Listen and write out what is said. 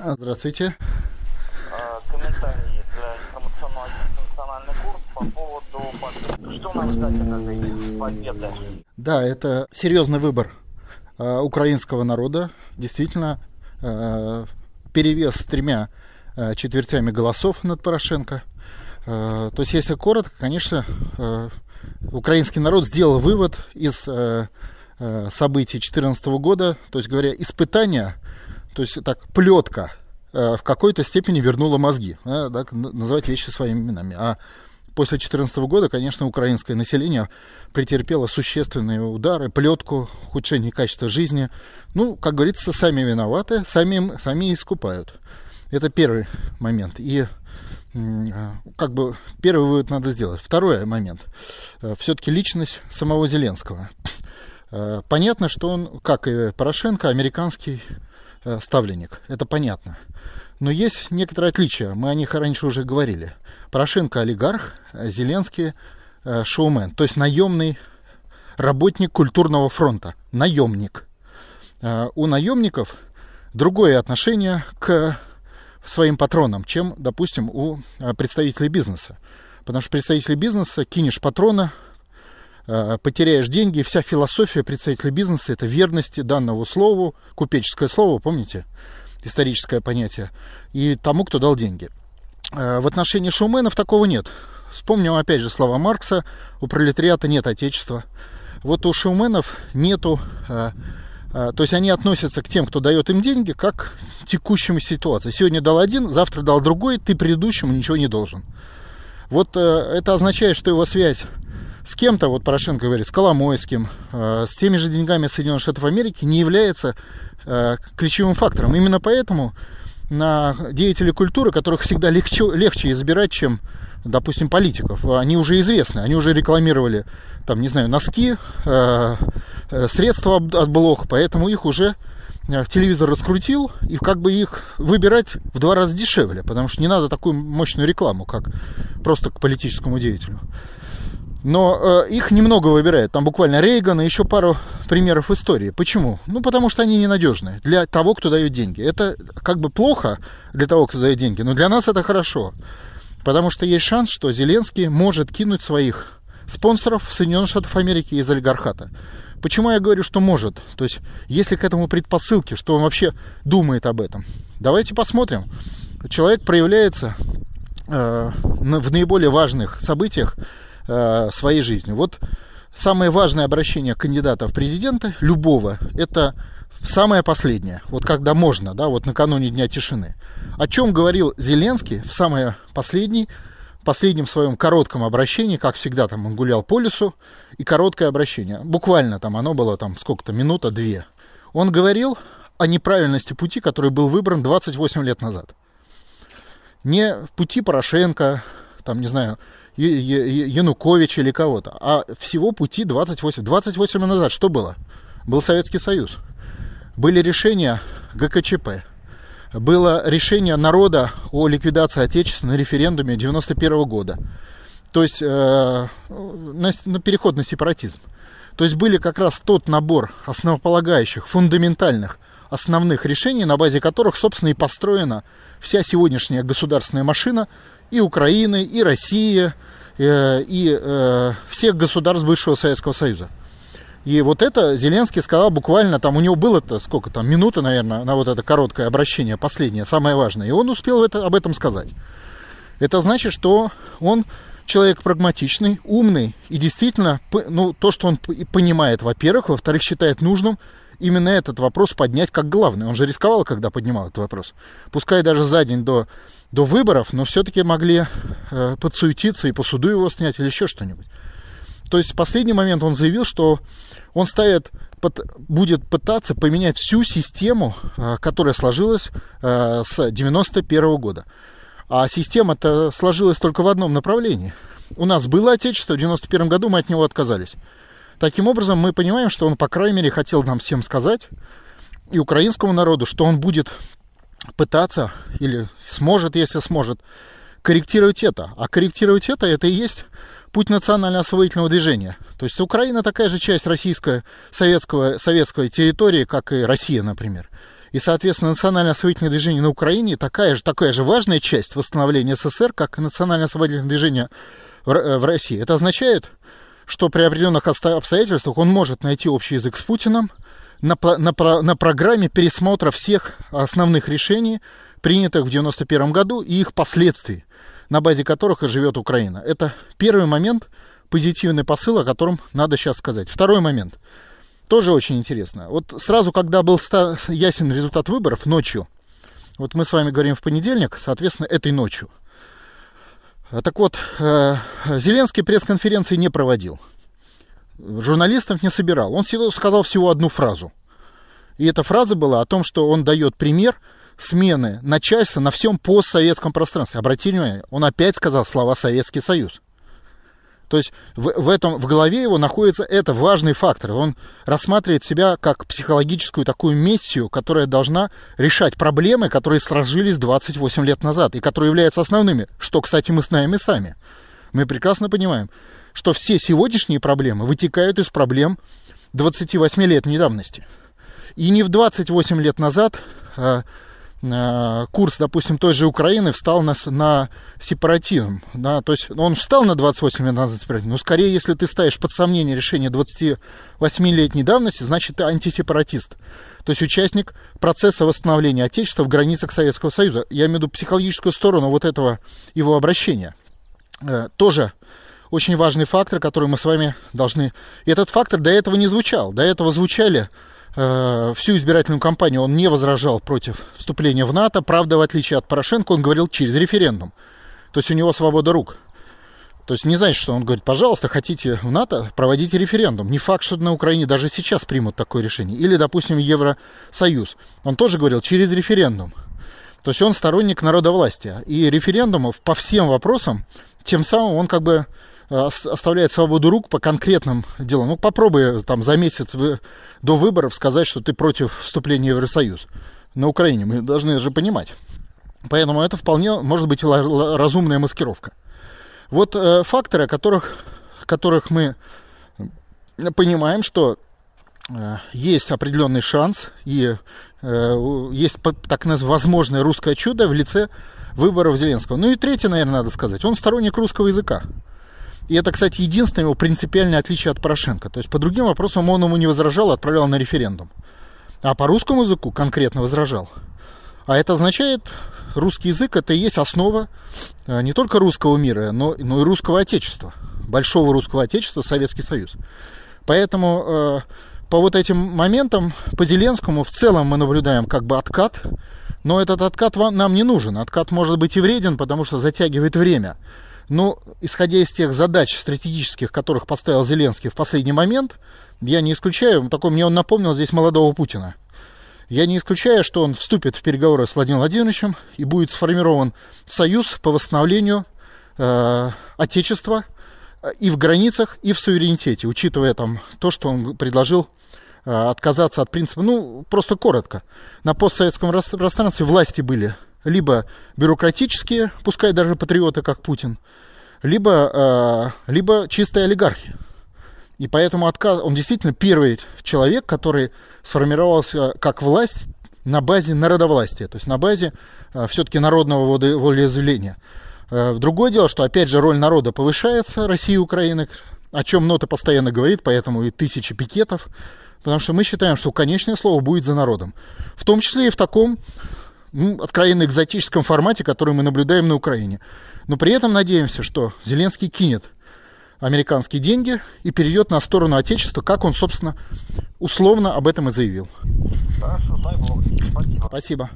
Здравствуйте. Здравствуйте. Комментарий для информационного институциональный курс по поводу победы. Что нам ждать от этой победы? Да, это серьезный выбор украинского народа. Действительно, перевес с 3 четвертями голосов над Порошенко. То есть, если коротко, конечно, украинский народ сделал вывод из событий 2014 года, то есть, говоря, испытания, то есть, так, плетка в какой-то степени вернула мозги, да, называть вещи своими именами. А после 2014 года, конечно, украинское население претерпело существенные удары, плетку, ухудшение качества жизни. Ну, как говорится, сами виноваты, сами искупают. Это первый момент. И как бы первый вывод надо сделать. Второй момент. Все-таки личность самого Зеленского. Понятно, что он, как и Порошенко, американский ставленник. Это понятно. Но есть некоторые отличия. Мы о них раньше уже говорили. Порошенко олигарх, Зеленский шоумен. То есть наемный работник культурного фронта. Наемник. У наемников другое отношение к своим патронам, чем, допустим, у представителей бизнеса. Потому что представители бизнеса, кинешь патрона, потеряешь деньги. Вся философия представителей бизнеса — это верность данному слову, купеческое слово, помните, историческое понятие, и тому, кто дал деньги. В отношении шоуменов такого нет. Вспомним опять же слова Маркса: у пролетариата нет отечества. Вот у шоуменов нету. То есть они относятся к тем, кто дает им деньги, как к текущему ситуации. Сегодня дал один, завтра дал другой, ты предыдущему ничего не должен. Вот это означает, что его связь с кем-то, вот Порошенко говорит, с Коломойским, с теми же деньгами Соединенных Штатов Америки, не является ключевым фактором. Именно поэтому на деятелей культуры, которых всегда легче избирать, чем, допустим, политиков. Они уже известны, они уже рекламировали, там, не знаю, носки, средства от блог, поэтому их уже телевизор раскрутил, и как бы их выбирать в 2 раза дешевле, потому что не надо такую мощную рекламу, как просто к политическому деятелю. Но их немного выбирают, там буквально Рейган и еще пару примеров истории. Почему? Ну, потому что они ненадежны для того, кто дает деньги. Это как бы плохо для того, кто дает деньги, но для нас это хорошо. Потому что есть шанс, что Зеленский может кинуть своих спонсоров Соединенных Штатов Америки из олигархата. Почему я говорю, что может? То есть, если к этому предпосылки, что он вообще думает об этом. Давайте посмотрим. Человек проявляется в наиболее важных событиях своей жизни. Вот самое важное обращение кандидата в президенты, любого, это самое последнее, вот когда можно, да, вот накануне Дня тишины. О чем говорил Зеленский в самое последнем своем коротком обращении, как всегда, там он гулял по лесу, и короткое обращение, буквально там оно было там сколько-то, минута-две. Он говорил о неправильности пути, который был выбран 28 лет назад. Не пути Порошенко, там, не знаю, Янукович или кого-то, а всего пути 28. 28 лет назад что было? Был Советский Союз. Были решения ГКЧП. Было решение народа о ликвидации Отечества на референдуме 91 года. То есть на переход на сепаратизм. То есть были как раз тот набор основополагающих, фундаментальных, основных решений, на базе которых, собственно, и построена вся сегодняшняя государственная машина и Украины, и России, и всех государств бывшего Советского Союза. И вот это Зеленский сказал буквально, там у него было-то сколько там, минута, наверное, на вот это короткое обращение, последнее, самое важное. И он успел об этом сказать. Это значит, что он человек прагматичный, умный и действительно, ну, то, что он понимает, во-первых, во-вторых, считает нужным именно этот вопрос поднять как главный. Он же рисковал, когда поднимал этот вопрос. Пускай даже за день до выборов, но все-таки могли подсуетиться и посуду его снять или еще что-нибудь. То есть в последний момент он заявил, что он будет пытаться поменять всю систему, которая сложилась с 1991 года. А система-то сложилась только в одном направлении. У нас было Отечество, в 1991 году мы от него отказались. Таким образом, мы понимаем, что он, по крайней мере, хотел нам всем сказать, и украинскому народу, что он будет пытаться, или сможет, если сможет, корректировать это. А корректировать это и есть путь национально-освоительного движения. То есть Украина такая же часть советской территории, как и Россия, например. И, соответственно, национально-освободительное движение на Украине такая же важная часть восстановления СССР, как и национально-освободительное движение в России. Это означает, что при определенных обстоятельствах он может найти общий язык с Путиным на программе пересмотра всех основных решений, принятых в 1991 году, и их последствий, на базе которых и живет Украина. Это первый момент, позитивный посыл, о котором надо сейчас сказать. Второй момент, тоже очень интересно. Вот сразу, когда был ясен результат выборов ночью, вот мы с вами говорим в понедельник, соответственно, этой ночью. Так вот, Зеленский пресс-конференции не проводил, журналистов не собирал. Он сказал всего одну фразу. И эта фраза была о том, что он дает пример смены начальства на всем постсоветском пространстве. Обратите внимание, он опять сказал слова «Советский Союз». То есть в голове его находится это важный фактор. Он рассматривает себя как психологическую такую миссию, которая должна решать проблемы, которые сложились 28 лет назад и которые являются основными, что, кстати, мы знаем и сами. Мы прекрасно понимаем, что все сегодняшние проблемы вытекают из проблем 28 лет недавности. И не в 28 лет назад курс, допустим, той же Украины встал на сепаратизм. Да? То есть он встал на 28 лет назад сепаратизм, но скорее, если ты ставишь под сомнение решение 28-летней давности, значит, ты антисепаратист. То есть участник процесса восстановления Отечества в границах Советского Союза. Я имею в виду психологическую сторону вот этого его обращения. Тоже очень важный фактор, который мы с вами должны... И этот фактор до этого не звучал. До этого звучали... Всю избирательную кампанию он не возражал против вступления в НАТО. Правда, в отличие от Порошенко, он говорил через референдум. То есть у него свобода рук. То есть не значит, что он говорит, пожалуйста, хотите в НАТО, проводите референдум. Не факт, что на Украине даже сейчас примут такое решение. Или, допустим, Евросоюз. Он тоже говорил через референдум. То есть он сторонник народовластия. И референдумов по всем вопросам, тем самым он как бы... оставляет свободу рук по конкретным делам. Ну, попробуй там за месяц до выборов сказать, что ты против вступления в Евросоюз. На Украине мы должны же понимать. Поэтому это вполне может быть разумная маскировка. Вот факторы, о которых мы понимаем, что есть определенный шанс и есть так называемое возможное русское чудо в лице выборов Зеленского. Ну и третье, наверное, надо сказать. Он сторонник русского языка. И это, кстати, единственное его принципиальное отличие от Порошенко. То есть по другим вопросам он ему не возражал, отправлял на референдум. А по русскому языку конкретно возражал. А это означает, русский язык — это и есть основа не только русского мира, но и русского отечества. Большого русского отечества, Советский Союз. Поэтому по вот этим моментам, по Зеленскому, в целом мы наблюдаем как бы откат. Но этот откат нам не нужен. Откат может быть и вреден, потому что затягивает время. Но, исходя из тех задач стратегических, которых поставил Зеленский в последний момент, я не исключаю, такой мне он напомнил здесь молодого Путина, я не исключаю, что он вступит в переговоры с Владимиром Владимировичем и будет сформирован союз по восстановлению Отечества и в границах, и в суверенитете, учитывая там то, что он предложил отказаться от принципа, ну, просто коротко. На постсоветском пространстве власти были либо бюрократические, пускай даже патриоты, как Путин, либо чистые олигархи. И поэтому он действительно первый человек, который сформировался как власть на базе народовластия, то есть на базе все-таки народного волеизъявления. Другое дело, что опять же роль народа повышается, России и Украины, о чем Нота постоянно говорит, поэтому и тысячи пикетов, потому что мы считаем, что конечное слово будет за народом. В том числе и в таком... откровенно экзотическом формате, который мы наблюдаем на Украине. Но при этом надеемся, что Зеленский кинет американские деньги и перейдет на сторону Отечества, как он, собственно, условно об этом и заявил. Хорошо, дай Бог. Спасибо.